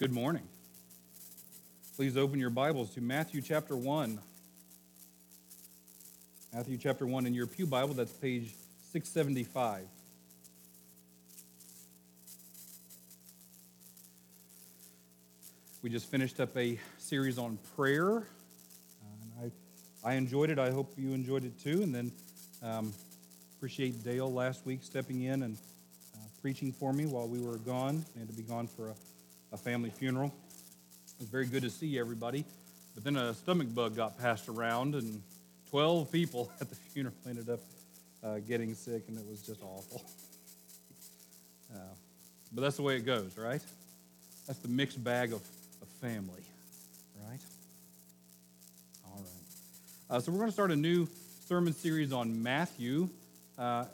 Good morning. Please open your Bibles to Matthew chapter 1. Matthew chapter 1 in your pew Bible, that's page 675. We just finished up a series on prayer. And I enjoyed it. I hope you enjoyed it too. And then appreciate Dale last week stepping in and preaching for me while we were gone. I had to be gone for a family funeral. It was very good to see everybody, but then a stomach bug got passed around, and 12 people at the funeral ended up getting sick, and it was just awful. But that's the way it goes, right? That's the mixed bag of family, right? All right. So we're going to start a new sermon series on Matthew.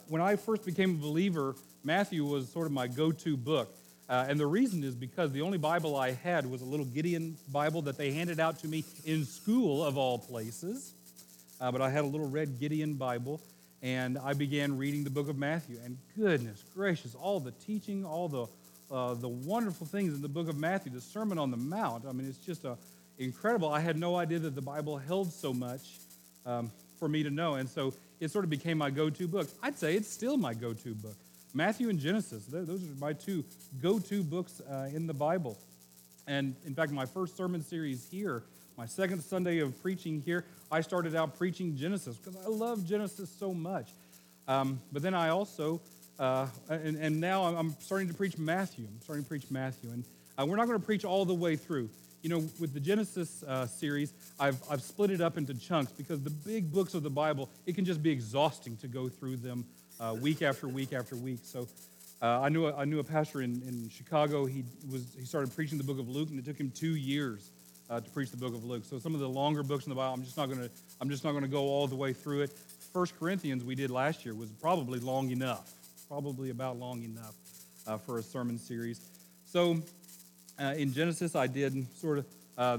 When I first became a believer, Matthew was sort of my go-to book. And the reason is because the only Bible I had was a little Gideon Bible that they handed out to me in school, of all places. But I had a little red Gideon Bible, and I began reading the book of Matthew. And goodness gracious, all the teaching, all the wonderful things in the book of Matthew, the Sermon on the Mount. I mean, it's just incredible. I had no idea that the Bible held so much for me to know. And so it sort of became my go-to book. I'd say it's still my go-to book. Matthew and Genesis, those are my two go-to books in the Bible. And in fact, my first sermon series here, my second Sunday of preaching here, I started out preaching Genesis because I love Genesis so much. But then I also, and now I'm starting to preach Matthew. And we're not going to preach all the way through. You know, with the Genesis series, I've split it up into chunks because the big books of the Bible, it can just be exhausting to go through them week after week after week. So I knew a pastor in Chicago. He started preaching the book of Luke, and it took him 2 years to preach the book of Luke. So some of the longer books in the Bible, I'm just not going to go all the way through it. 1 Corinthians we did last year was probably long enough, for a sermon series. So in Genesis I did sort of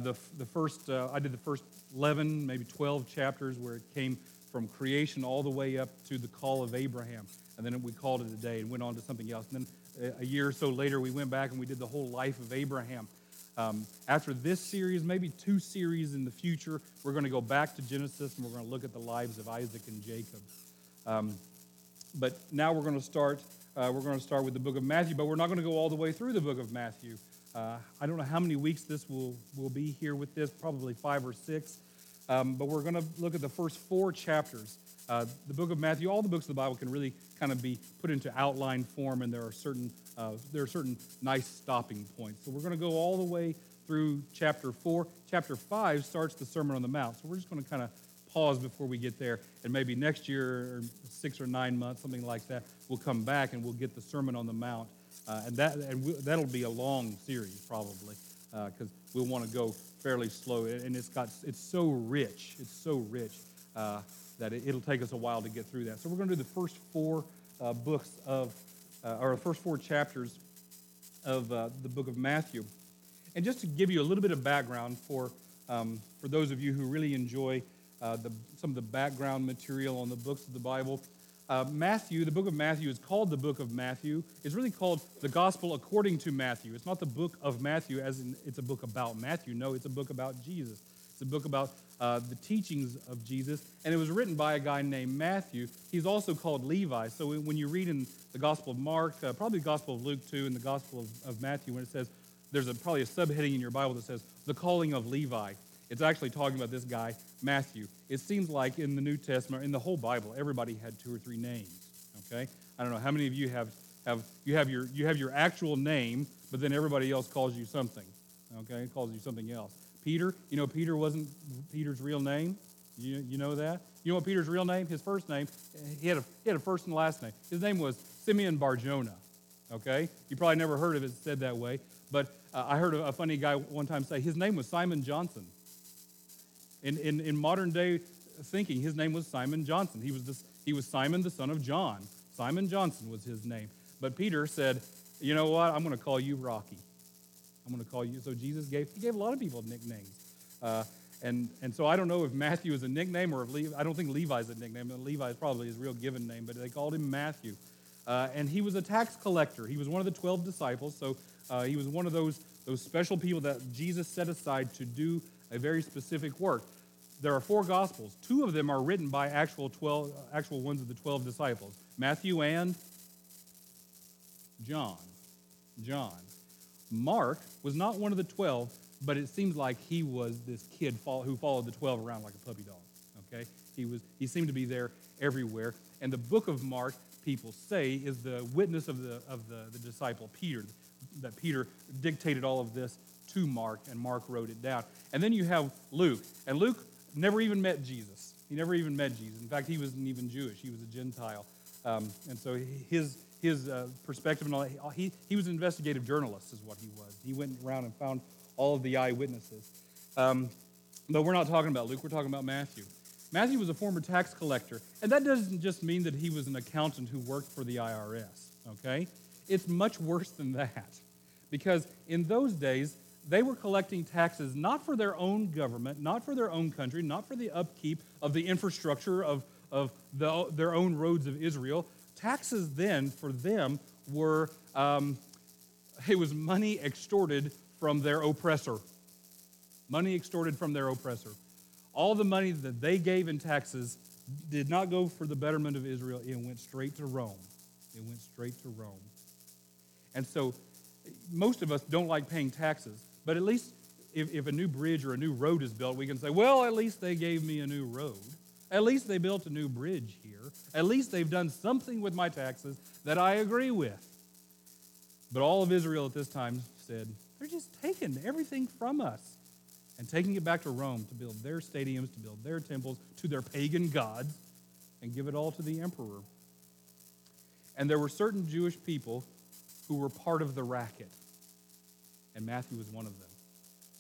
the first 11, maybe 12 chapters where it came from creation all the way up to the call of Abraham. And then we called it a day and went on to something else. And then a year or so later, we went back and we did the whole life of Abraham. After this series, maybe two series in the future, we're going to go back to Genesis and we're going to look at the lives of Isaac and Jacob. But now we're going to start with the book of Matthew, but we're not going to go all the way through the book of Matthew. I don't know how many weeks this will be here with this, probably 5 or 6. But we're going to look at the first 4 chapters. The book of Matthew, all the books of the Bible can really kind of be put into outline form, and there are certain nice stopping points. So we're going to go all the way through chapter 4. Chapter 5 starts the Sermon on the Mount. So we're just going to kind of pause before we get there, and maybe next year, or 6 or 9 months, something like that, we'll come back and we'll get the Sermon on the Mount, that'll be a long series probably, because we'll want to go fairly slow, and it's so rich that it'll take us a while to get through that. So we're going to do the first 4 books of, or first 4 chapters of the book of Matthew. And just to give you a little bit of background for those of you who really enjoy some of the background material on the books of the Bible, Matthew, the book of Matthew is called the book of Matthew. It's really called the gospel according to Matthew. It's not the book of Matthew as in it's a book about Matthew. No, it's a book about Jesus. It's a book about the teachings of Jesus. And it was written by a guy named Matthew. He's also called Levi. So when you read in the gospel of Mark, probably the gospel of Luke too, and the gospel of Matthew, when it says, there's probably a subheading in your Bible that says, the calling of Levi. It's actually talking about this guy, Matthew. It seems like in the New Testament, in the whole Bible, everybody had 2 or 3 names, okay? I don't know how many of you have your actual name, but then everybody else calls you something, okay? It calls you something else. Peter, you know Peter wasn't Peter's real name? You know that? You know what Peter's real name? His first name, he had a first and last name. His name was Simeon Barjona, okay? You probably never heard of it said that way, but I heard a funny guy one time say his name was Simon Johnson. In modern day thinking, his name was Simon Johnson. He was Simon, the son of John. Simon Johnson was his name. But Peter said, you know what? I'm going to call you Rocky. I'm going to call you. So Jesus gave a lot of people nicknames. And so I don't know if Matthew is a nickname or if Levi. I don't think Levi's a nickname. Levi is probably his real given name, but they called him Matthew. And he was a tax collector. He was one of the 12 disciples. So He was one of those special people that Jesus set aside to do a very specific work. There are four Gospels. Two of them are written by actual ones of the 12 disciples, Matthew and John. Mark was not one of the 12, but it seems like he was this kid who followed the 12 around like a puppy dog, okay? He seemed to be there everywhere. And the book of Mark, people say, is the witness of the disciple Peter, that Peter dictated all of this to Mark, and Mark wrote it down. And then you have Luke, and Luke never even met Jesus. He never even met Jesus. In fact, he wasn't even Jewish. He was a Gentile. And so his perspective and all that, he was an investigative journalist is what he was. He went around and found all of the eyewitnesses. But we're not talking about Luke. We're talking about Matthew. Matthew was a former tax collector, and that doesn't just mean that he was an accountant who worked for the IRS, okay? It's much worse than that, because in those days, they were collecting taxes not for their own government, not for their own country, not for the upkeep of the infrastructure of their own roads of Israel. Taxes then, for them, were, it was money extorted from their oppressor. Money extorted from their oppressor. All the money that they gave in taxes did not go for the betterment of Israel. It went straight to Rome. It went straight to Rome. And so most of us don't like paying taxes, but at least if a new bridge or a new road is built, we can say, well, at least they gave me a new road. At least they built a new bridge here. At least they've done something with my taxes that I agree with. But all of Israel at this time said, they're just taking everything from us and taking it back to Rome to build their stadiums, to build their temples, to their pagan gods, and give it all to the emperor. And there were certain Jewish people who were part of the racket, and Matthew was one of them.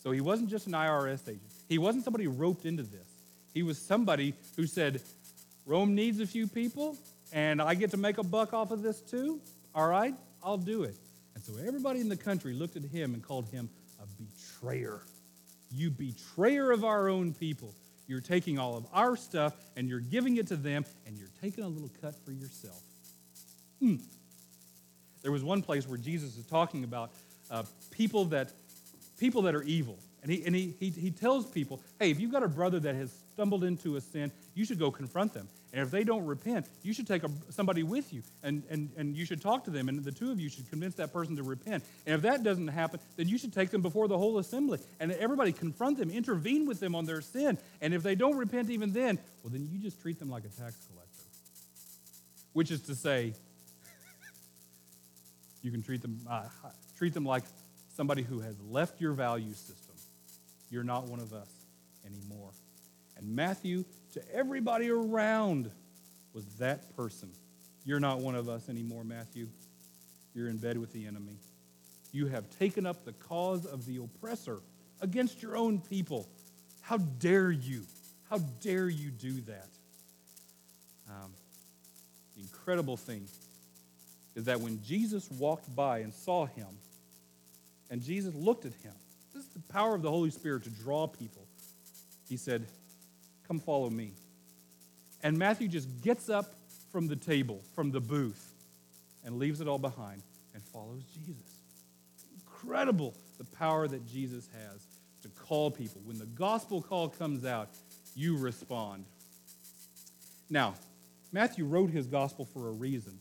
So he wasn't just an IRS agent. He wasn't somebody roped into this. He was somebody who said, Rome needs a few people, and I get to make a buck off of this too. All right, I'll do it. And so everybody in the country looked at him and called him a betrayer. You betrayer of our own people. You're taking all of our stuff, and you're giving it to them, and you're taking a little cut for yourself. There was one place where Jesus is talking about people that are evil. And he tells people, hey, if you've got a brother that has stumbled into a sin, you should go confront them. And if they don't repent, you should take somebody with you, and you should talk to them, and the two of you should convince that person to repent. And if that doesn't happen, then you should take them before the whole assembly, and everybody confront them, intervene with them on their sin. And if they don't repent even then, well, then you just treat them like a tax collector, which is to say, you can treat them like somebody who has left your value system. You're not one of us anymore. And Matthew, to everybody around, was that person. You're not one of us anymore, Matthew. You're in bed with the enemy. You have taken up the cause of the oppressor against your own people. How dare you? How dare you do that? The incredible thing is that when Jesus walked by and saw him, and Jesus looked at him, this is the power of the Holy Spirit to draw people. He said, come follow me. And Matthew just gets up from the table, from the booth, and leaves it all behind and follows Jesus. Incredible, the power that Jesus has to call people. When the gospel call comes out, you respond. Now, Matthew wrote his gospel for a reason.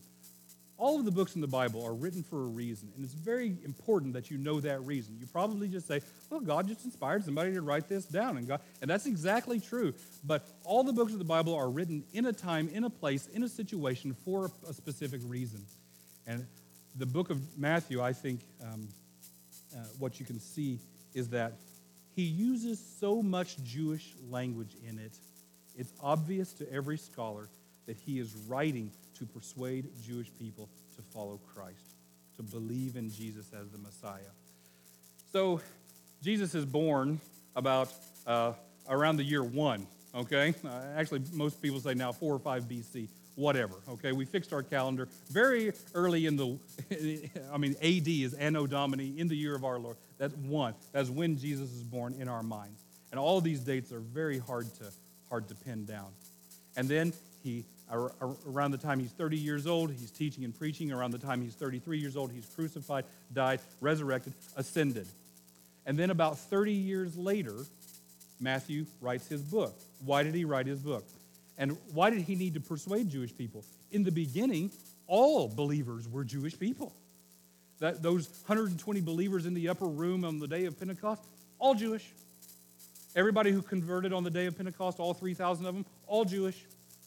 All of the books in the Bible are written for a reason, and it's very important that you know that reason. You probably just say, well, God just inspired somebody to write this down, and that's exactly true. But all the books of the Bible are written in a time, in a place, in a situation for a specific reason. And the book of Matthew, I think what you can see is that he uses so much Jewish language in it. It's obvious to every scholar that he is writing to persuade Jewish people to follow Christ, to believe in Jesus as the Messiah. So Jesus is born about around the year 1, okay? Actually, most people say now 4 or 5 B.C., whatever, okay? We fixed our calendar very early in the, A.D. is Anno Domini, in the year of our Lord. That's 1. That's when Jesus is born in our minds. And all of these dates are very hard to pin down. And then he Around the time he's 30 years old, he's teaching and preaching. Around the time he's 33 years old, he's crucified, died, resurrected, ascended. And then about 30 years later, Matthew writes his book. Why did he write his book? And why did he need to persuade Jewish people? In the beginning, all believers were Jewish people. That those 120 believers in the upper room on the day of Pentecost, all Jewish. Everybody who converted on the day of Pentecost, all 3,000 of them, all Jewish.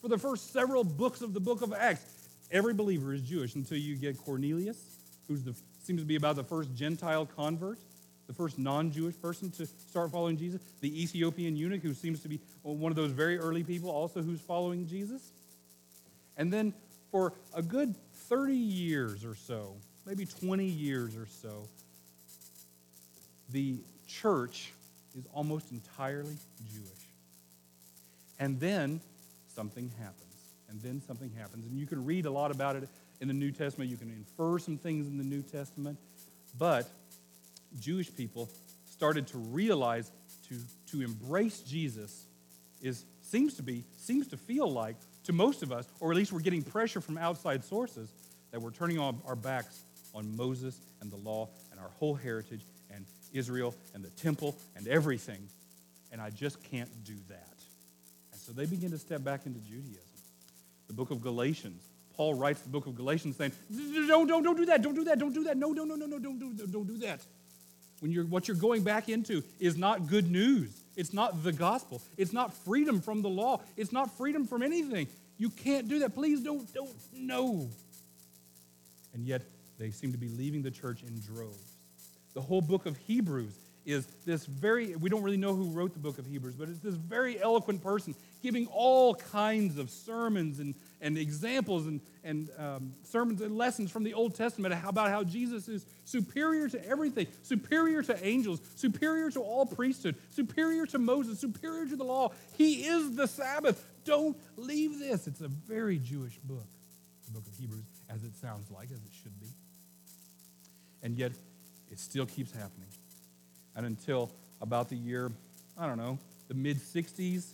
For the first several books of the book of Acts, every believer is Jewish until you get Cornelius, who seems to be about the first Gentile convert, the first non-Jewish person to start following Jesus, the Ethiopian eunuch, who seems to be one of those very early people also who's following Jesus. And then for a good 30 years or so, maybe 20 years or so, the church is almost entirely Jewish. And then something happens. And you can read a lot about it in the New Testament. You can infer some things in the New Testament. But Jewish people started to realize to embrace Jesus seems to feel like, to most of us, or at least we're getting pressure from outside sources, that we're turning our backs on Moses and the law and our whole heritage and Israel and the temple and everything, and I just can't do that. And so they begin to step back into Judaism. The book of Galatians, Paul writes the book of Galatians saying, don't do that. What you're going back into is not good news. It's not the gospel. It's not freedom from the law. It's not freedom from anything. You can't do that. Please don't. And yet they seem to be leaving the church in droves. The whole book of Hebrews is this we don't really know who wrote the book of Hebrews, but it's this very eloquent person giving all kinds of sermons and examples and sermons and lessons from the Old Testament about how Jesus is superior to everything, superior to angels, superior to all priesthood, superior to Moses, superior to the law. He is the Sabbath. Don't leave this. It's a very Jewish book, the book of Hebrews, as it sounds like, as it should be. And yet, it still keeps happening. And until about the year, I don't know, the mid-60s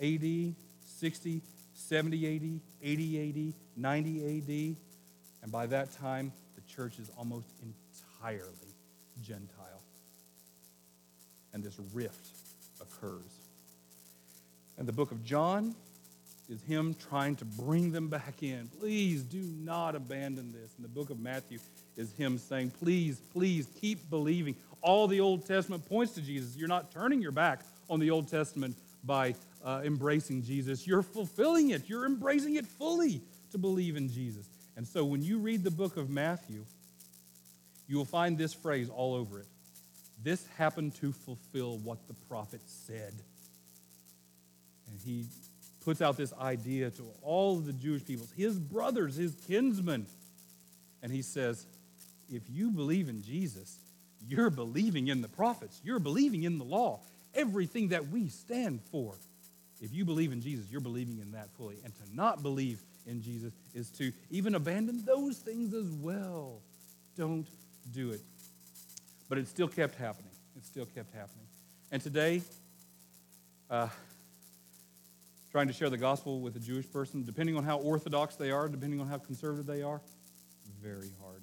AD, 60, 70 AD, 80 AD, 90 AD. And by that time, the church is almost entirely Gentile. And this rift occurs. And the book of John is him trying to bring them back in. Please do not abandon this. And the book of Matthew is him saying, please keep believing. All the Old Testament points to Jesus. You're not turning your back on the Old Testament by embracing Jesus. You're fulfilling it. You're embracing it fully to believe in Jesus. And so when you read the book of Matthew, you will find this phrase all over it. This happened to fulfill what the prophet said. And he puts out this idea to all the Jewish peoples, his brothers, his kinsmen. And he says, if you believe in Jesus, you're believing in the prophets. You're believing in the law. Everything that we stand for. If you believe in Jesus, you're believing in that fully. And to not believe in Jesus is to even abandon those things as well. Don't do it. But it still kept happening. And today, trying to share the gospel with a Jewish person, depending on how orthodox they are, depending on how conservative they are, very hard.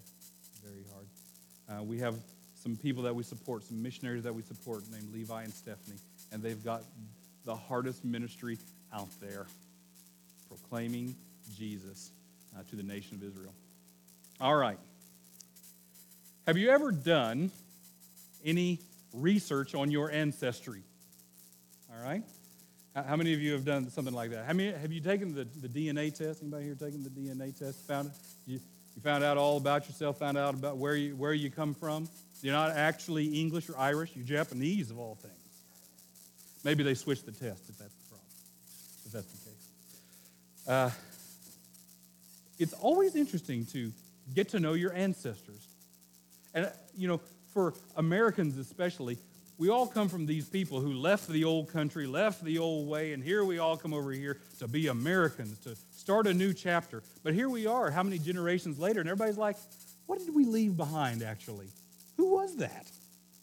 We have some people that we support, some missionaries that we support named Levi and Stephanie, and they've got the hardest ministry out there, proclaiming Jesus to the nation of Israel. All right. Have you ever done any research on your ancestry? All right. How many of you have done something like that? How many have you taken the DNA test? Anybody here taken the DNA test? You found out all about yourself, found out about where you come from. You're not actually English or Irish. You're Japanese, of all things. Maybe they switched the test if that's the problem, if that's the case. It's always interesting to get to know your ancestors. And, you know, for Americans especially, we all come from these people who left the old country, left the old way, and here we all come over here to be Americans, to start a new chapter. But here we are, how many generations later, and everybody's like, what did we leave behind, actually? Who was that?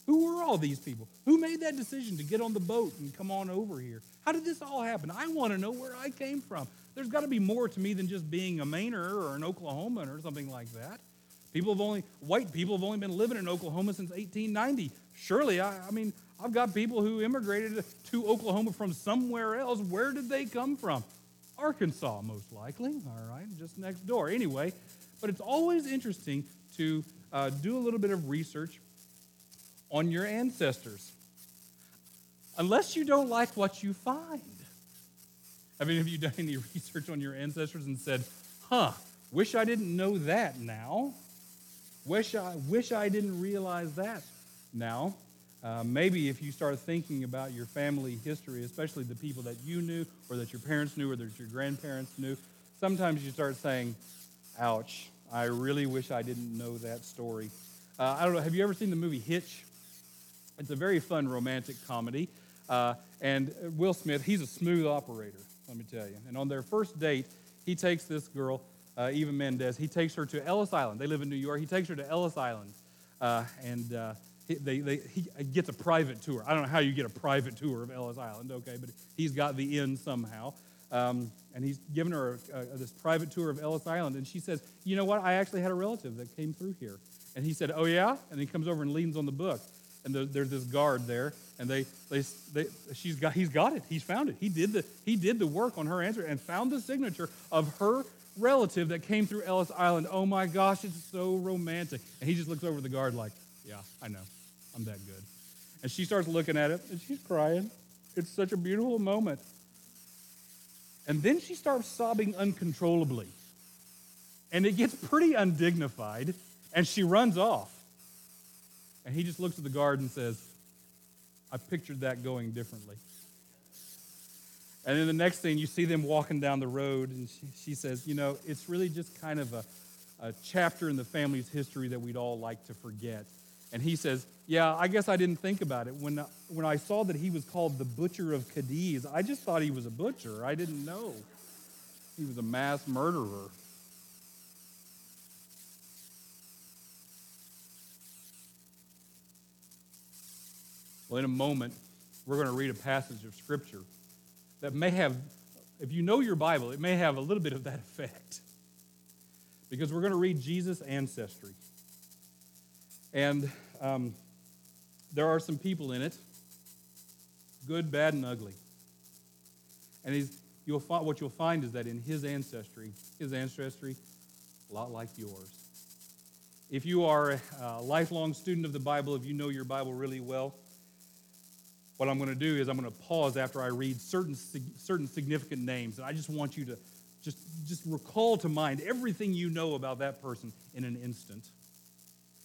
Who were all these people? Who made that decision to get on the boat and come on over here? How did this all happen? I want to know where I came from. There's got to be more to me than just being a Mainer or an Oklahoman or something like that. White people have only been living in Oklahoma since 1890. Surely, I mean, I've got people who immigrated to Oklahoma from somewhere else. Where did they come from? Arkansas, most likely, all right, just next door. Anyway, but it's always interesting to do a little bit of research on your ancestors, unless you don't like what you find. I mean, have you done any research on your ancestors and said, wish I didn't know that now. Wish I didn't realize that now. Maybe if you start thinking about your family history, especially the people that you knew or that your parents knew or that your grandparents knew, sometimes you start saying, ouch, I really wish I didn't know that story. I don't know, have you ever seen the movie Hitch? It's a very fun romantic comedy. And Will Smith, he's a smooth operator, let me tell you. And on their first date, he takes this girl, Eva Mendes, he takes her to Ellis Island. They live in New York. He takes her to Ellis Island, and he gets a private tour. I don't know how you get a private tour of Ellis Island, okay, but he's got the in somehow. And he's given her this private tour of Ellis Island, and she says, you know what, I actually had a relative that came through here. And he said, oh, yeah? And he comes over and leans on the book. And there's this guard there, and he's got it. He's found it. He did the work on her answer and found the signature of her relative that came through Ellis Island. Oh, my gosh, it's so romantic. And he just looks over the guard like, yeah, I know. I'm that good. And she starts looking at it, and she's crying. It's such a beautiful moment. And then she starts sobbing uncontrollably. And it gets pretty undignified, and she runs off. And he just looks at the guard and says, I pictured that going differently. And then the next thing, you see them walking down the road, and she says, you know, it's really just kind of a chapter in the family's history that we'd all like to forget. And he says, yeah, I guess I didn't think about it. When I saw that he was called the Butcher of Cadiz, I just thought he was a butcher. I didn't know he was a mass murderer. Well, in a moment, we're going to read a passage of Scripture that may have, if you know your Bible, it may have a little bit of that effect. Because we're going to read Jesus' ancestry. And there are some people in it, good, bad, and ugly. And what you'll find is that in his ancestry, a lot like yours. If you are a lifelong student of the Bible, if you know your Bible really well, what I'm going to do is I'm going to pause after I read certain significant names, and I just want you to just recall to mind everything you know about that person in an instant,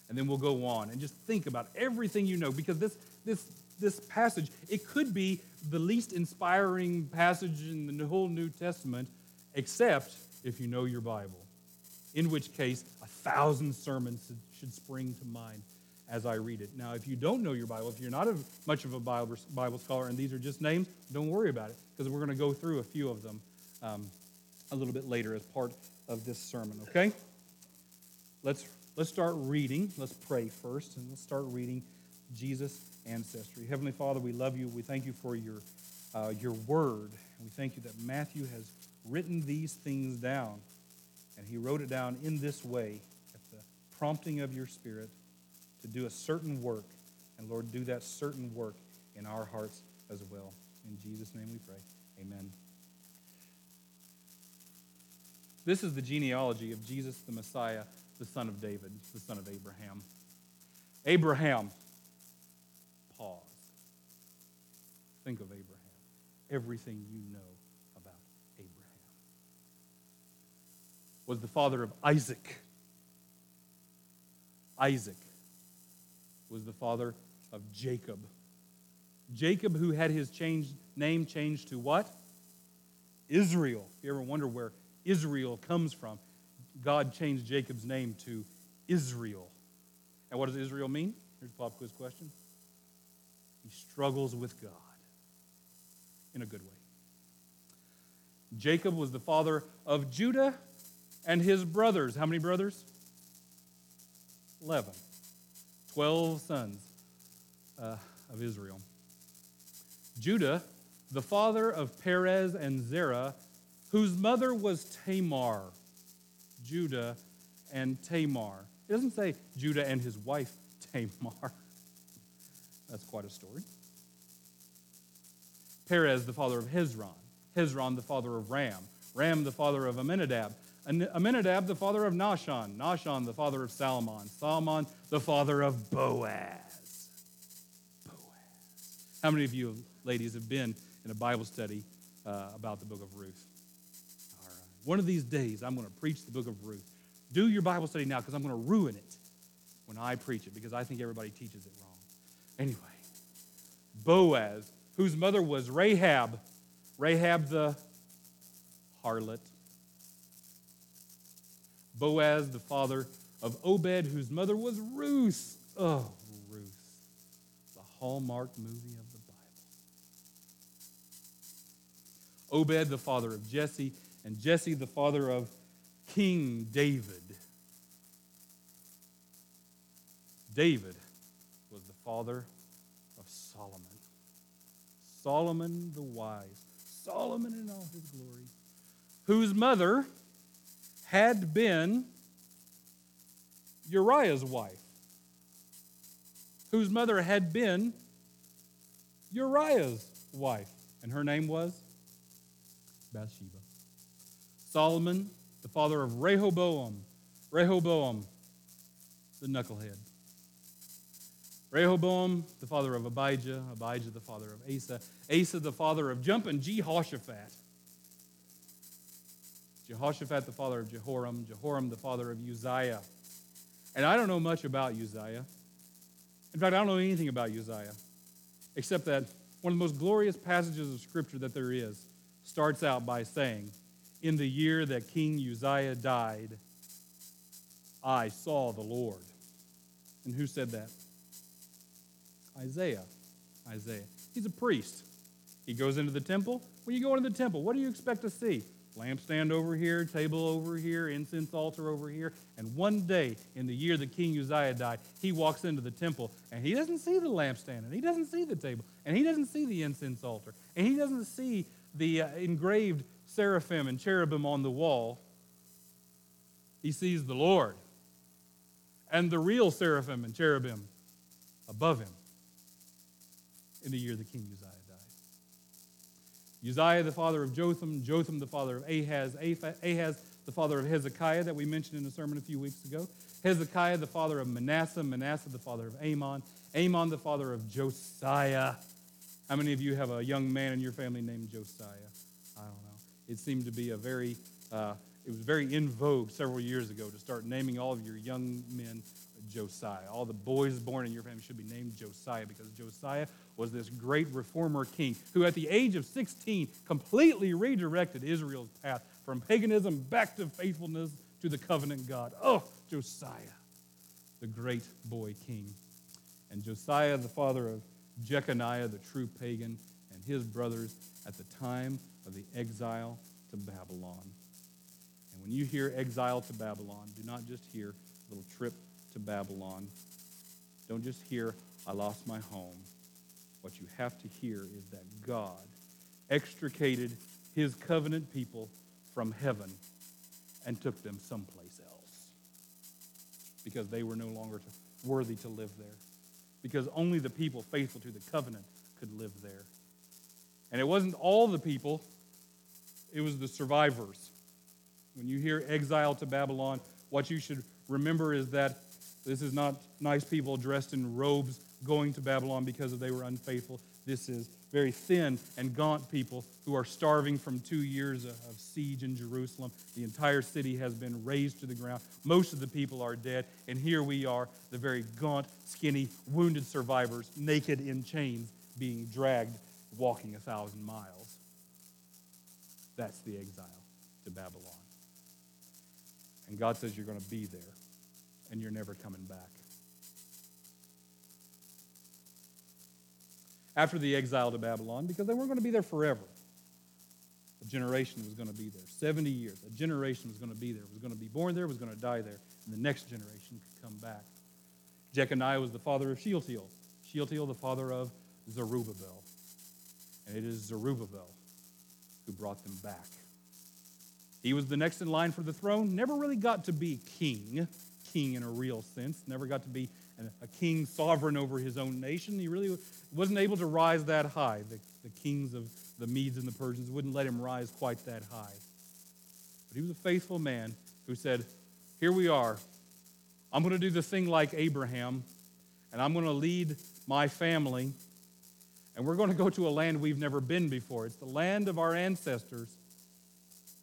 and then we'll go on and just think about everything you know, because this passage, it could be the least inspiring passage in the whole New Testament, except if you know your Bible, in which case 1,000 sermons should spring to mind as I read it. Now, if you don't know your Bible, if you're not much of a Bible scholar, and these are just names, don't worry about it, because we're going to go through a few of them a little bit later as part of this sermon, okay? Let's start reading. Let's pray first, and let's start reading Jesus' ancestry. Heavenly Father, we love you. We thank you for your word. We thank you that Matthew has written these things down, and he wrote it down in this way, at the prompting of your Spirit, to do a certain work, and Lord, do that certain work in our hearts as well. In Jesus' name we pray, amen. This is the genealogy of Jesus the Messiah, the son of David, the son of Abraham. Abraham, pause. Think of Abraham, everything you know about Abraham. Was the father of Isaac. Isaac was the father of Jacob. Jacob, who had his name changed to what? Israel. If you ever wonder where Israel comes from, God changed Jacob's name to Israel. And what does Israel mean? Here's a pop quiz question. He struggles with God in a good way. Jacob was the father of Judah and his brothers. How many brothers? 11. 12 sons of Israel. Judah, the father of Perez and Zerah, whose mother was Tamar. Judah and Tamar. It doesn't say Judah and his wife Tamar. That's quite a story. Perez, the father of Hezron. Hezron, the father of Ram. Ram, the father of Amminadab. Amminadab, the father of Nahshon. Nahshon, the father of Salmon. Salmon, the father of Boaz. Boaz. How many of you ladies have been in a Bible study about the book of Ruth? All right. One of these days, I'm going to preach the book of Ruth. Do your Bible study now, because I'm going to ruin it when I preach it, because I think everybody teaches it wrong. Anyway, Boaz, whose mother was Rahab. Rahab the harlot. Boaz, the father of Obed, whose mother was Ruth. Oh, Ruth, the hallmark movie of the Bible. Obed, the father of Jesse, and Jesse, the father of King David. David was the father of Solomon. Solomon the wise, Solomon in all his glory, whose mother had been Uriah's wife, whose mother had been Uriah's wife, and her name was Bathsheba. Solomon, the father of Rehoboam. Rehoboam, the knucklehead. Rehoboam, the father of Abijah. Abijah, the father of Asa. Asa, the father of Jumpin' Jehoshaphat. Jehoshaphat, the father of Jehoram. Jehoram, the father of Uzziah. And I don't know much about Uzziah. In fact, I don't know anything about Uzziah, except that one of the most glorious passages of Scripture that there is starts out by saying, "In the year that King Uzziah died, I saw the Lord." And who said that? Isaiah. He's a priest. He goes into the temple. When you go into the temple, what do you expect to see? Lampstand over here, table over here, incense altar over here. And one day, in the year that King Uzziah died, he walks into the temple, and he doesn't see the lampstand, and he doesn't see the table, and he doesn't see the incense altar, and he doesn't see the engraved seraphim and cherubim on the wall. He sees the Lord and the real seraphim and cherubim above him. In the year that King Uzziah died. Uzziah, the father of Jotham. Jotham, the father of Ahaz. Ahaz, the father of Hezekiah that we mentioned in a sermon a few weeks ago. Hezekiah, the father of Manasseh. Manasseh, the father of Amon. Amon, the father of Josiah. How many of you have a young man in your family named Josiah? I don't know. It seemed to be a very in vogue several years ago to start naming all of your young men Josiah. All the boys born in your family should be named Josiah, because Josiah was this great reformer king who at the age of 16 completely redirected Israel's path from paganism back to faithfulness to the covenant God. Oh, Josiah, the great boy king. And Josiah, the father of Jeconiah, the true pagan, and his brothers at the time of the exile to Babylon. And when you hear exile to Babylon, do not just hear a little trip to Babylon. Don't just hear, "I lost my home." What you have to hear is that God extricated his covenant people from heaven and took them someplace else, because they were no longer worthy to live there, because only the people faithful to the covenant could live there. And it wasn't all the people, it was the survivors. When you hear exile to Babylon, what you should remember is that this is not nice people dressed in robes going to Babylon because they were unfaithful. This is very thin and gaunt people who are starving from 2 years of siege in Jerusalem. The entire city has been razed to the ground. Most of the people are dead. And here we are, the very gaunt, skinny, wounded survivors, naked in chains, being dragged, walking 1,000 miles. That's the exile to Babylon. And God says you're going to be there, and you're never coming back. After the exile to Babylon, because they weren't going to be there forever. A generation was going to be there, 70 years. A generation was going to be there, was going to be born there, was going to die there, and the next generation could come back. Jeconiah was the father of Shealtiel. Shealtiel, the father of Zerubbabel. And it is Zerubbabel who brought them back He was the next in line for the throne, never really got to be king in a real sense, never got to be a king sovereign over his own nation. He really wasn't able to rise that high. The kings of the Medes and the Persians wouldn't let him rise quite that high. But he was a faithful man who said, here we are. I'm going to do the thing like Abraham, and I'm going to lead my family, and we're going to go to a land we've never been before. It's the land of our ancestors,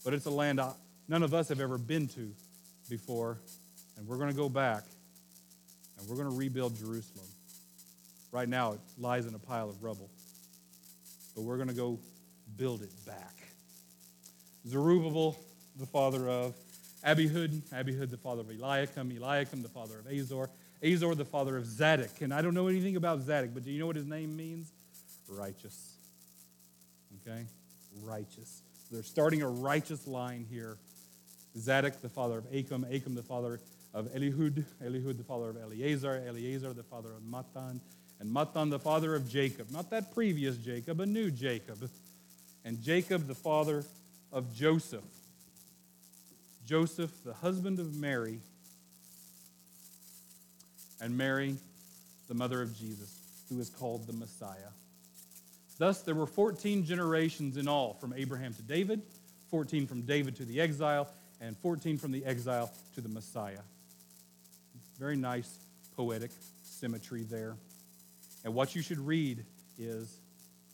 but it's a land none of us have ever been to before, and we're going to go back, and we're going to rebuild Jerusalem. Right now, it lies in a pile of rubble, but we're going to go build it back. Zerubbabel, the father of Abihud, Abihud, the father of Eliakim, Eliakim, the father of Azor, Azor, the father of Zadok. And I don't know anything about Zadok, but do you know what his name means? Righteous. Okay? Righteous. They're starting a righteous line here. Zadok, the father of Achim, Achim, the father of Elihud, Elihud, the father of Eleazar, Eleazar, the father of Matthan, and Matthan, the father of Jacob. Not that previous Jacob, a new Jacob. And Jacob, the father of Joseph. Joseph, the husband of Mary, and Mary, the mother of Jesus, who is called the Messiah. Thus, there were 14 generations in all, from Abraham to David, 14 from David to the exile, and 14 from the exile to the Messiah. Very nice poetic symmetry there. And what you should read is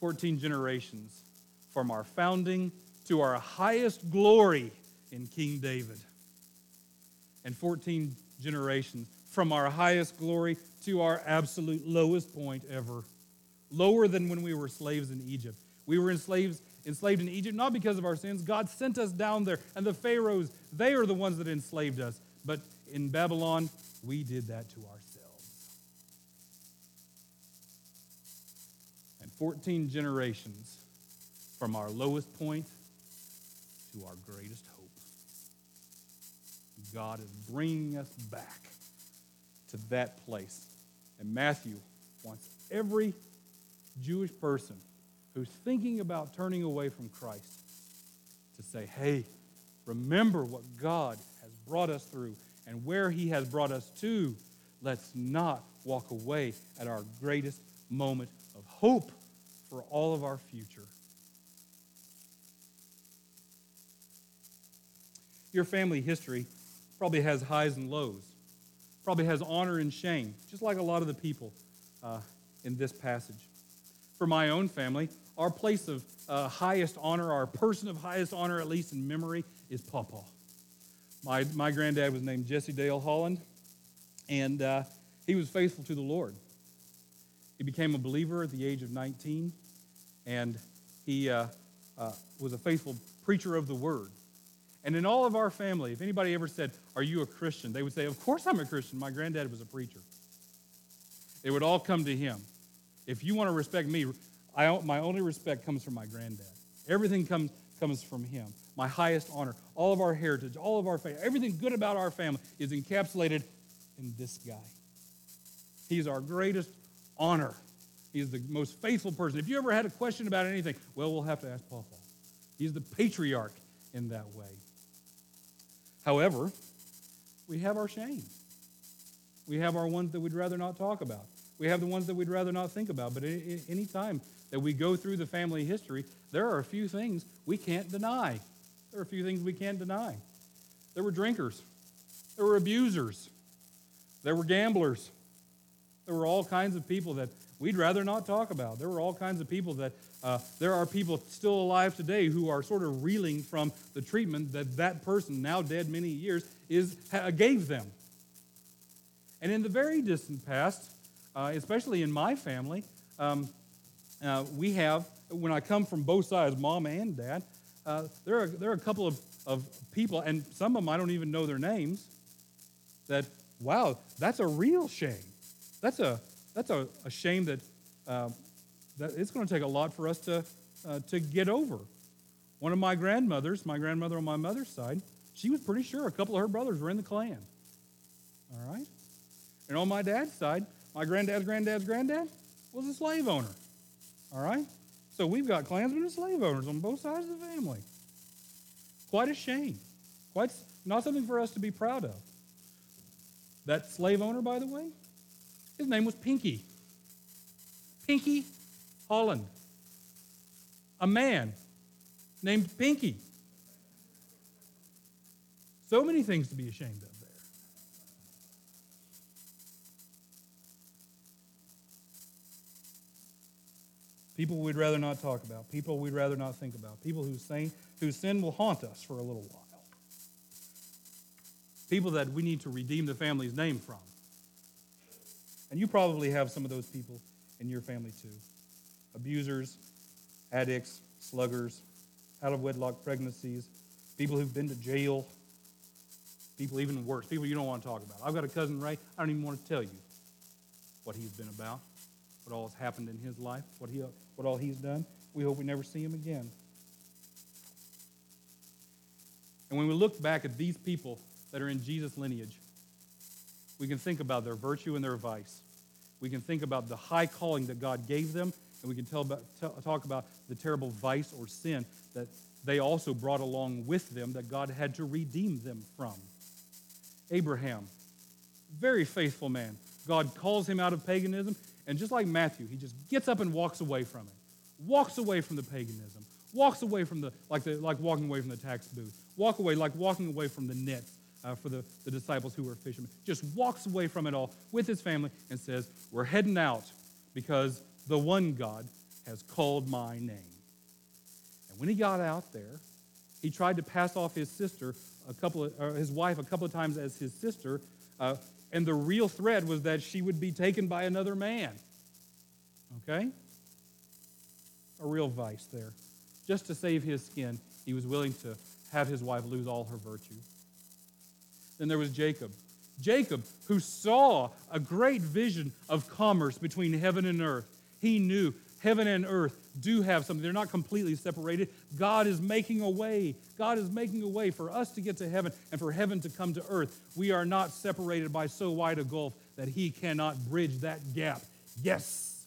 14 generations from our founding to our highest glory in King David, and 14 generations from our highest glory to our absolute lowest point ever, lower than when we were slaves in Egypt. We were enslaved in Egypt not because of our sins. God sent us down there, and the pharaohs, they are the ones that enslaved us. But in Babylon, we did that to ourselves. And 14 generations from our lowest point to our greatest hope. God is bringing us back to that place. And Matthew wants every Jewish person who's thinking about turning away from Christ to say, hey, remember what God has brought us through and where he has brought us to. Let's not walk away at our greatest moment of hope for all of our future. Your family history probably has highs and lows, probably has honor and shame, just like a lot of the people in this passage. For my own family, our place of highest honor, our person of highest honor, at least in memory, is Pawpaw. My granddad was named Jesse Dale Holland, and he was faithful to the Lord. He became a believer at the age of 19, and he was a faithful preacher of the word. And in all of our family, if anybody ever said, are you a Christian? They would say, of course I'm a Christian. My granddad was a preacher. It would all come to him. If you want to respect me, my only respect comes from my granddad. Everything comes from him. My highest honor, all of our heritage, all of our faith, everything good about our family is encapsulated in this guy. He's our greatest honor. He's the most faithful person. If you ever had a question about anything, well, we'll have to ask Paul. He's the patriarch in that way. However, we have our shame. We have our ones that we'd rather not talk about. We have the ones that we'd rather not think about. But any time that we go through the family history, there are a few things we can't deny. There are a few things we can't deny. There were drinkers. There were abusers. There were gamblers. There were all kinds of people that we'd rather not talk about. There were all kinds of people that, there are people still alive today who are sort of reeling from the treatment that person, now dead many years, gave them. And in the very distant past, especially in my family, we have, when I come from both sides, mom and dad, there are a couple of people, and some of them I don't even know their names, that, wow, that's a real shame. That's a shame that it's going to take a lot for us to get over. One of my grandmothers, my grandmother on my mother's side, she was pretty sure a couple of her brothers were in the Klan. All right? And on my dad's side, my granddad's granddad was a slave owner. All right? So we've got Klansmen and slave owners on both sides of the family. Quite a shame. Quite not something for us to be proud of. That slave owner, by the way, his name was Pinky. Pinky Holland. A man named Pinky. So many things to be ashamed of there. People we'd rather not talk about. People we'd rather not think about. People whose sin will haunt us for a little while. People that we need to redeem the family's name from. And you probably have some of those people in your family too. Abusers, addicts, sluggers, out-of-wedlock pregnancies, people who've been to jail, people even worse, people you don't want to talk about. I've got a cousin, Ray, I don't even want to tell you what he's been about, what all has happened in his life, what all he's done. We hope we never see him again. And when we look back at these people that are in Jesus' lineage, we can think about their virtue and their vice. We can think about the high calling that God gave them, and we can talk about the terrible vice or sin that they also brought along with them that God had to redeem them from. Abraham, very faithful man. God calls him out of paganism, and just like Matthew, he just gets up and walks away from it. Walks away from the paganism. Walks away from like walking away from the tax booth. Walk away like walking away from the nets for the disciples who were fishermen. Just walks away from it all with his family and says, we're heading out because the one God has called my name. And when he got out there, he tried to pass off his sister, his wife, a couple of times as his sister, and the real threat was that she would be taken by another man. Okay? A real vice there. Just to save his skin, he was willing to have his wife lose all her virtue. Then there was Jacob. Jacob, who saw a great vision of commerce between heaven and earth. He knew heaven and earth do have something. They're not completely separated. God is making a way. God is making a way for us to get to heaven and for heaven to come to earth. We are not separated by so wide a gulf that he cannot bridge that gap. Yes,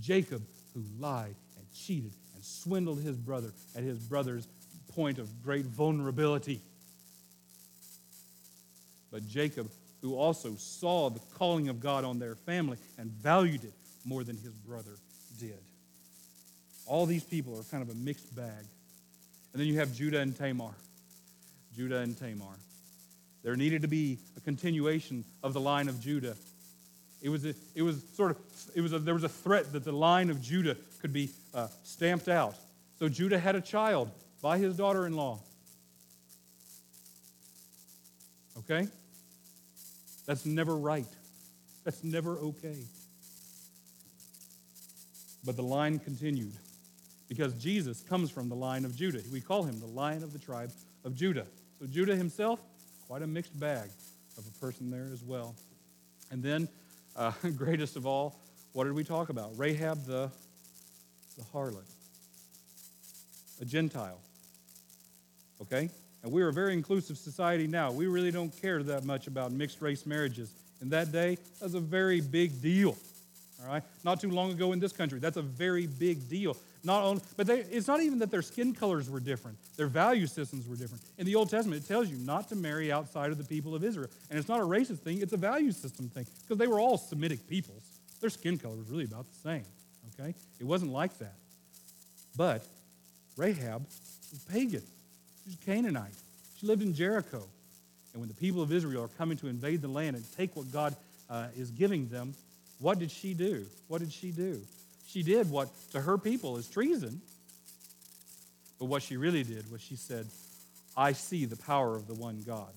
Jacob, who lied and cheated and swindled his brother at his brother's point of great vulnerability. But Jacob, who also saw the calling of God on their family and valued it more than his brother did. All these people are kind of a mixed bag. And then you have Judah and Tamar. Judah and Tamar. There needed to be a continuation of the line of Judah. There was a threat that the line of Judah could be stamped out. So Judah had a child by his daughter-in-law. Okay? That's never right. That's never okay. But the line continued because Jesus comes from the line of Judah. We call him the Lion of the tribe of Judah. So Judah himself, quite a mixed bag of a person there as well. And then, greatest of all, what did we talk about? Rahab the harlot, a Gentile. Okay? And we're a very inclusive society now. We really don't care that much about mixed-race marriages. In that day, that's a very big deal. All right? Not too long ago in this country, that's a very big deal. It's not even that their skin colors were different. Their value systems were different. In the Old Testament, it tells you not to marry outside of the people of Israel. And it's not a racist thing. It's a value system thing because they were all Semitic peoples. Their skin color was really about the same. Okay? It wasn't like that. But Rahab was pagan. She's a Canaanite. She lived in Jericho. And when the people of Israel are coming to invade the land and take what God is giving them, what did she do? What did she do? She did what to her people is treason. But what she really did was she said, I see the power of the one God.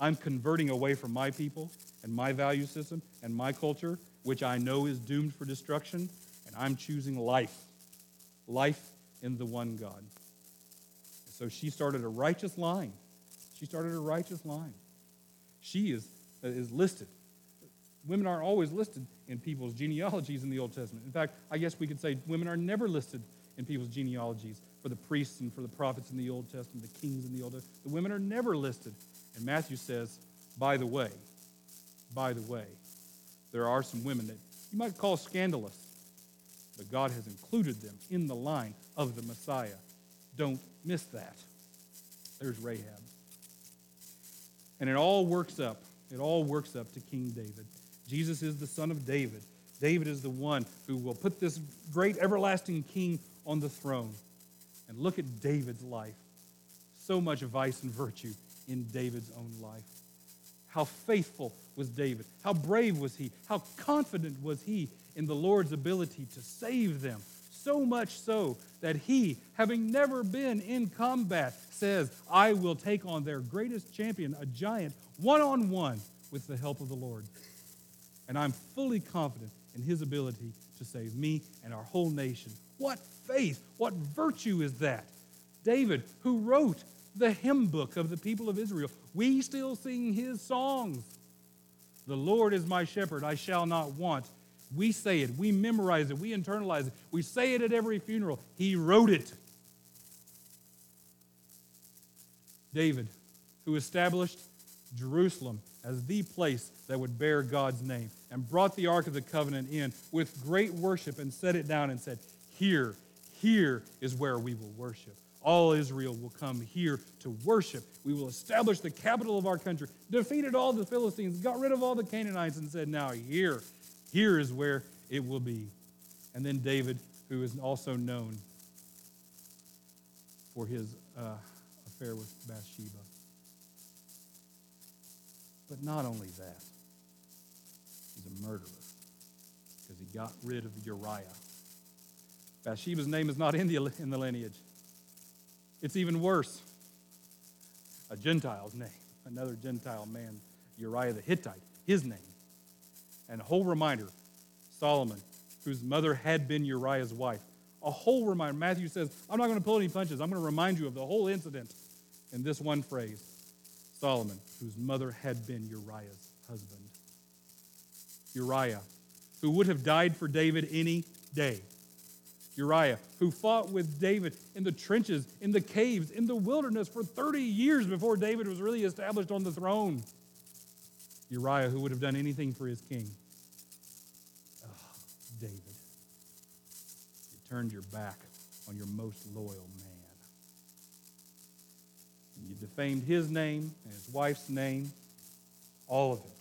I'm converting away from my people and my value system and my culture, which I know is doomed for destruction, and I'm choosing life. Life in the one God. So she started a righteous line. She started a righteous line. She is listed. Women aren't always listed in people's genealogies in the Old Testament. In fact, I guess we could say women are never listed in people's genealogies for the priests and for the prophets in the Old Testament, the kings in the Old Testament. The women are never listed. And Matthew says, by the way, there are some women that you might call scandalous, but God has included them in the line of the Messiah. Don't miss that. There's Rahab. And it all works up. It all works up to King David. Jesus is the son of David. David is the one who will put this great everlasting king on the throne. And look at David's life. So much vice and virtue in David's own life. How faithful was David? How brave was he? How confident was he in the Lord's ability to save them? So much so that he, having never been in combat, says, I will take on their greatest champion, a giant, one-on-one with the help of the Lord. And I'm fully confident in his ability to save me and our whole nation. What faith, what virtue is that? David, who wrote the hymn book of the people of Israel, we still sing his songs. The Lord is my shepherd, I shall not want. We say it, we memorize it, we internalize it, we say it at every funeral. He wrote it. David, who established Jerusalem as the place that would bear God's name and brought the Ark of the Covenant in with great worship and set it down and said, here is where we will worship. All Israel will come here to worship. We will establish the capital of our country, defeated all the Philistines, got rid of all the Canaanites and said, now here is where it will be. And then David, who is also known for his affair with Bathsheba. But not only that, he's a murderer because he got rid of Uriah. Bathsheba's name is not in the lineage. It's even worse. A Gentile's name, another Gentile man, Uriah the Hittite, his name. And a whole reminder, Solomon, whose mother had been Uriah's wife, a whole reminder. Matthew says, I'm not going to pull any punches. I'm going to remind you of the whole incident in this one phrase. Solomon, whose mother had been Uriah's husband. Uriah, who would have died for David any day. Uriah, who fought with David in the trenches, in the caves, in the wilderness for 30 years before David was really established on the throne. Uriah, who would have done anything for his king. Oh, David, you turned your back on your most loyal man. And you defamed his name and his wife's name, all of it,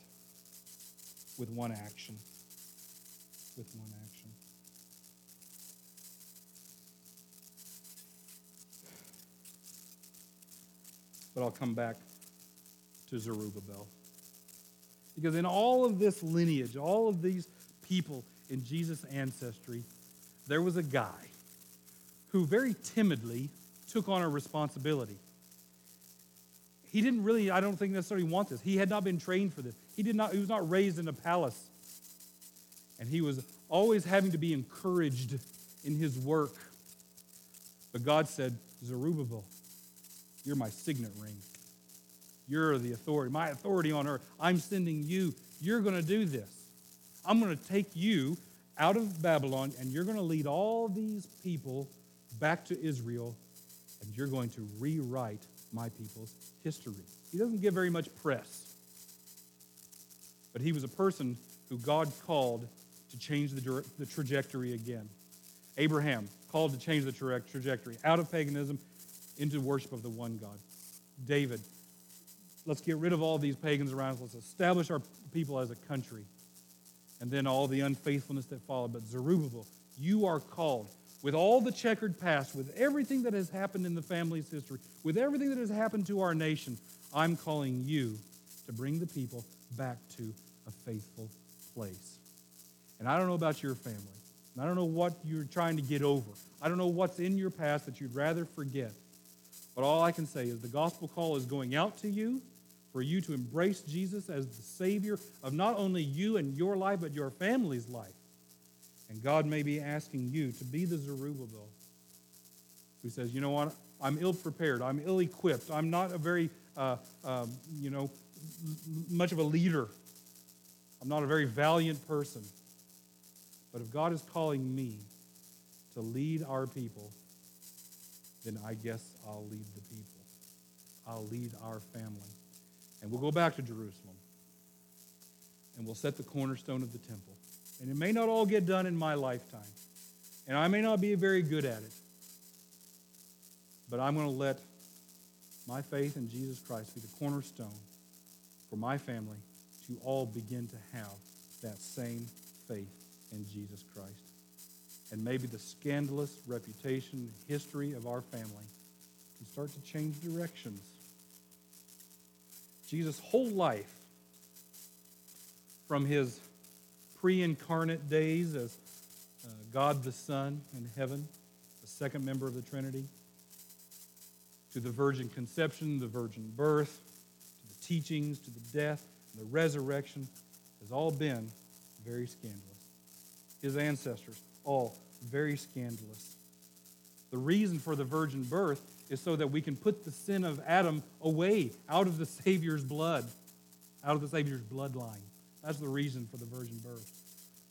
with one action. With one action. But I'll come back to Zerubbabel. Because in all of this lineage, all of these people in Jesus' ancestry, there was a guy who very timidly took on a responsibility. He didn't really, I don't think necessarily want this. He had not been trained for this. He was not raised in a palace. And he was always having to be encouraged in his work. But God said, Zerubbabel, you're my signet ring. You're the authority, my authority on earth. I'm sending you. You're going to do this. I'm going to take you out of Babylon, and you're going to lead all these people back to Israel, and you're going to rewrite my people's history. He doesn't get very much press, but he was a person who God called to change the trajectory again. Abraham called to change the trajectory out of paganism into worship of the one God. David, let's get rid of all these pagans around us. Let's establish our people as a country. And then all the unfaithfulness that followed. But Zerubbabel, you are called with all the checkered past, with everything that has happened in the family's history, with everything that has happened to our nation, I'm calling you to bring the people back to a faithful place. And I don't know about your family. And I don't know what you're trying to get over. I don't know what's in your past that you'd rather forget. But all I can say is the gospel call is going out to you, for you to embrace Jesus as the Savior of not only you and your life, but your family's life. And God may be asking you to be the Zerubbabel who says, you know what, I'm ill-prepared, I'm ill-equipped, I'm not a very, much of a leader. I'm not a very valiant person. But if God is calling me to lead our people, then I guess I'll lead the people. I'll lead our family. And we'll go back to Jerusalem, and we'll set the cornerstone of the temple. And it may not all get done in my lifetime, and I may not be very good at it, but I'm going to let My faith in Jesus Christ be the cornerstone for my family to all begin to have that same faith in Jesus Christ. And maybe the scandalous reputation, history of our family can start to change directions. Jesus' whole life, from his pre-incarnate days as God the Son in heaven, the second member of the Trinity, to the virgin conception, the virgin birth, to the teachings, to the death, and the resurrection, has all been very scandalous. His ancestors, all very scandalous. The reason for the virgin birth is so that we can put the sin of Adam away out of the Savior's blood, out of the Savior's bloodline. That's the reason for the virgin birth.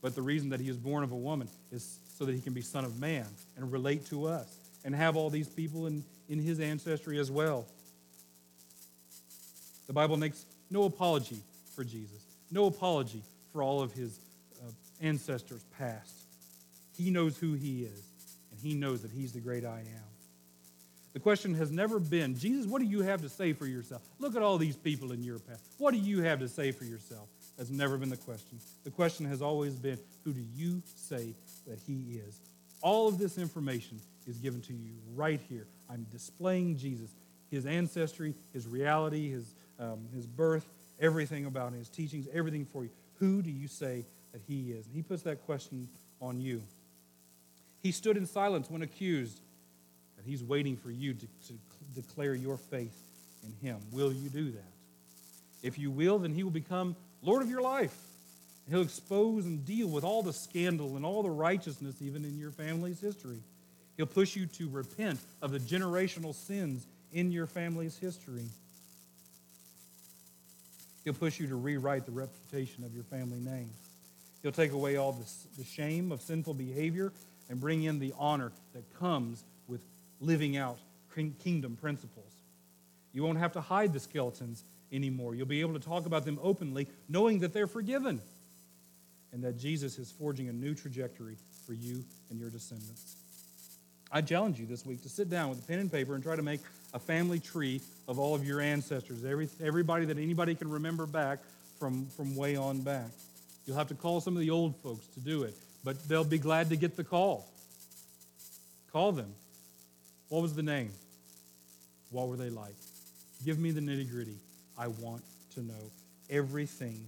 But the reason that he is born of a woman is so that he can be Son of Man and relate to us and have all these people in his ancestry as well. The Bible makes no apology for Jesus, no apology for all of his ancestors past. He knows who he is, and he knows that he's the great I am. The question has never been, Jesus, what do you have to say for yourself? Look at all these people in your past. What do you have to say for yourself? That's never been the question. The question has always been, who do you say that he is? All of this information is given to you right here. I'm displaying Jesus, his ancestry, his reality, his birth, everything about his teachings, everything for you. Who do you say that he is? And he puts that question on you. He stood in silence when accused, and he's waiting for you to declare your faith in him. Will you do that? If you will, then he will become Lord of your life. He'll expose and deal with all the scandal and all the righteousness even in your family's history. He'll push you to repent of the generational sins in your family's history. He'll push you to rewrite the reputation of your family name. He'll take away all the shame of sinful behavior and bring in the honor that comes with living out kingdom principles. You won't have to hide the skeletons anymore. You'll be able to talk about them openly, knowing that they're forgiven and that Jesus is forging a new trajectory for you and your descendants. I challenge you this week to sit down with a pen and paper and try to make a family tree of all of your ancestors, everybody that anybody can remember back from way on back. You'll have to call some of the old folks to do it, but they'll be glad to get the call. Call them. What was the name? What were they like? Give me the nitty-gritty. I want to know everything,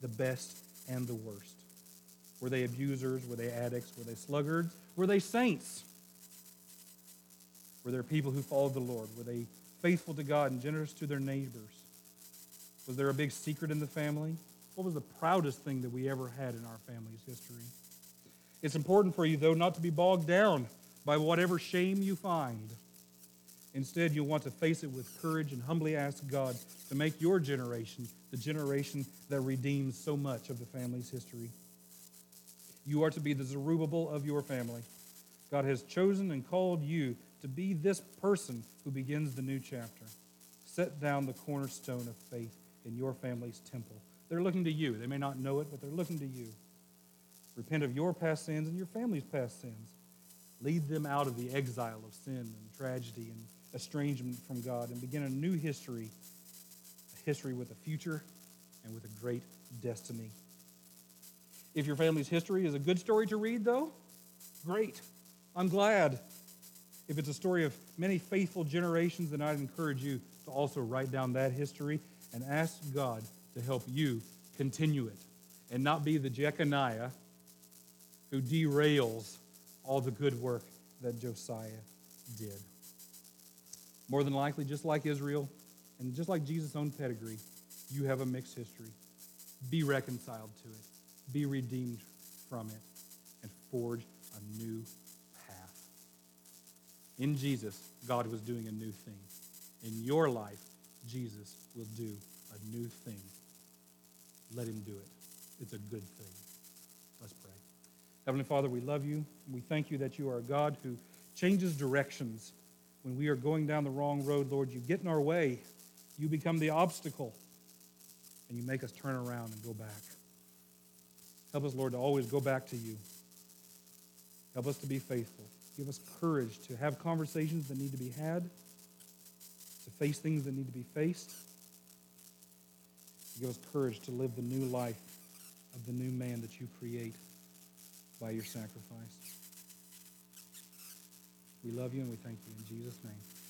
the best and the worst. Were they abusers? Were they addicts? Were they sluggards? Were they saints? Were there people who followed the Lord? Were they faithful to God and generous to their neighbors? Was there a big secret in the family? What was the proudest thing that we ever had in our family's history? It's important for you, though, not to be bogged down by whatever shame you find. Instead, you'll want to face it with courage and humbly ask God to make your generation the generation that redeems so much of the family's history. You are to be the Zerubbabel of your family. God has chosen and called you to be this person who begins the new chapter. Set down the cornerstone of faith in your family's temple. They're looking to you. They may not know it, but they're looking to you. Repent of your past sins and your family's past sins. Lead them out of the exile of sin and tragedy and estrangement from God and begin a new history, a history with a future and with a great destiny. If your family's history is a good story to read, though, great. I'm glad. If it's a story of many faithful generations, then I'd encourage you to also write down that history and ask God to help you continue it and not be the Jeconiah who derails all the good work that Josiah did. More than likely, just like Israel and just like Jesus' own pedigree, you have a mixed history. Be reconciled to it. Be redeemed from it and forge a new path. In Jesus, God was doing a new thing. In your life, Jesus will do a new thing. Let him do it. It's a good thing. Let's pray. Heavenly Father, we love you. We thank you that you are a God who changes directions. When we are going down the wrong road, Lord, you get in our way. You become the obstacle, and you make us turn around and go back. Help us, Lord, to always go back to you. Help us to be faithful. Give us courage to have conversations that need to be had, to face things that need to be faced, to give us courage to live the new life of the new man that you create by your sacrifice. We love you and we thank you in Jesus' name.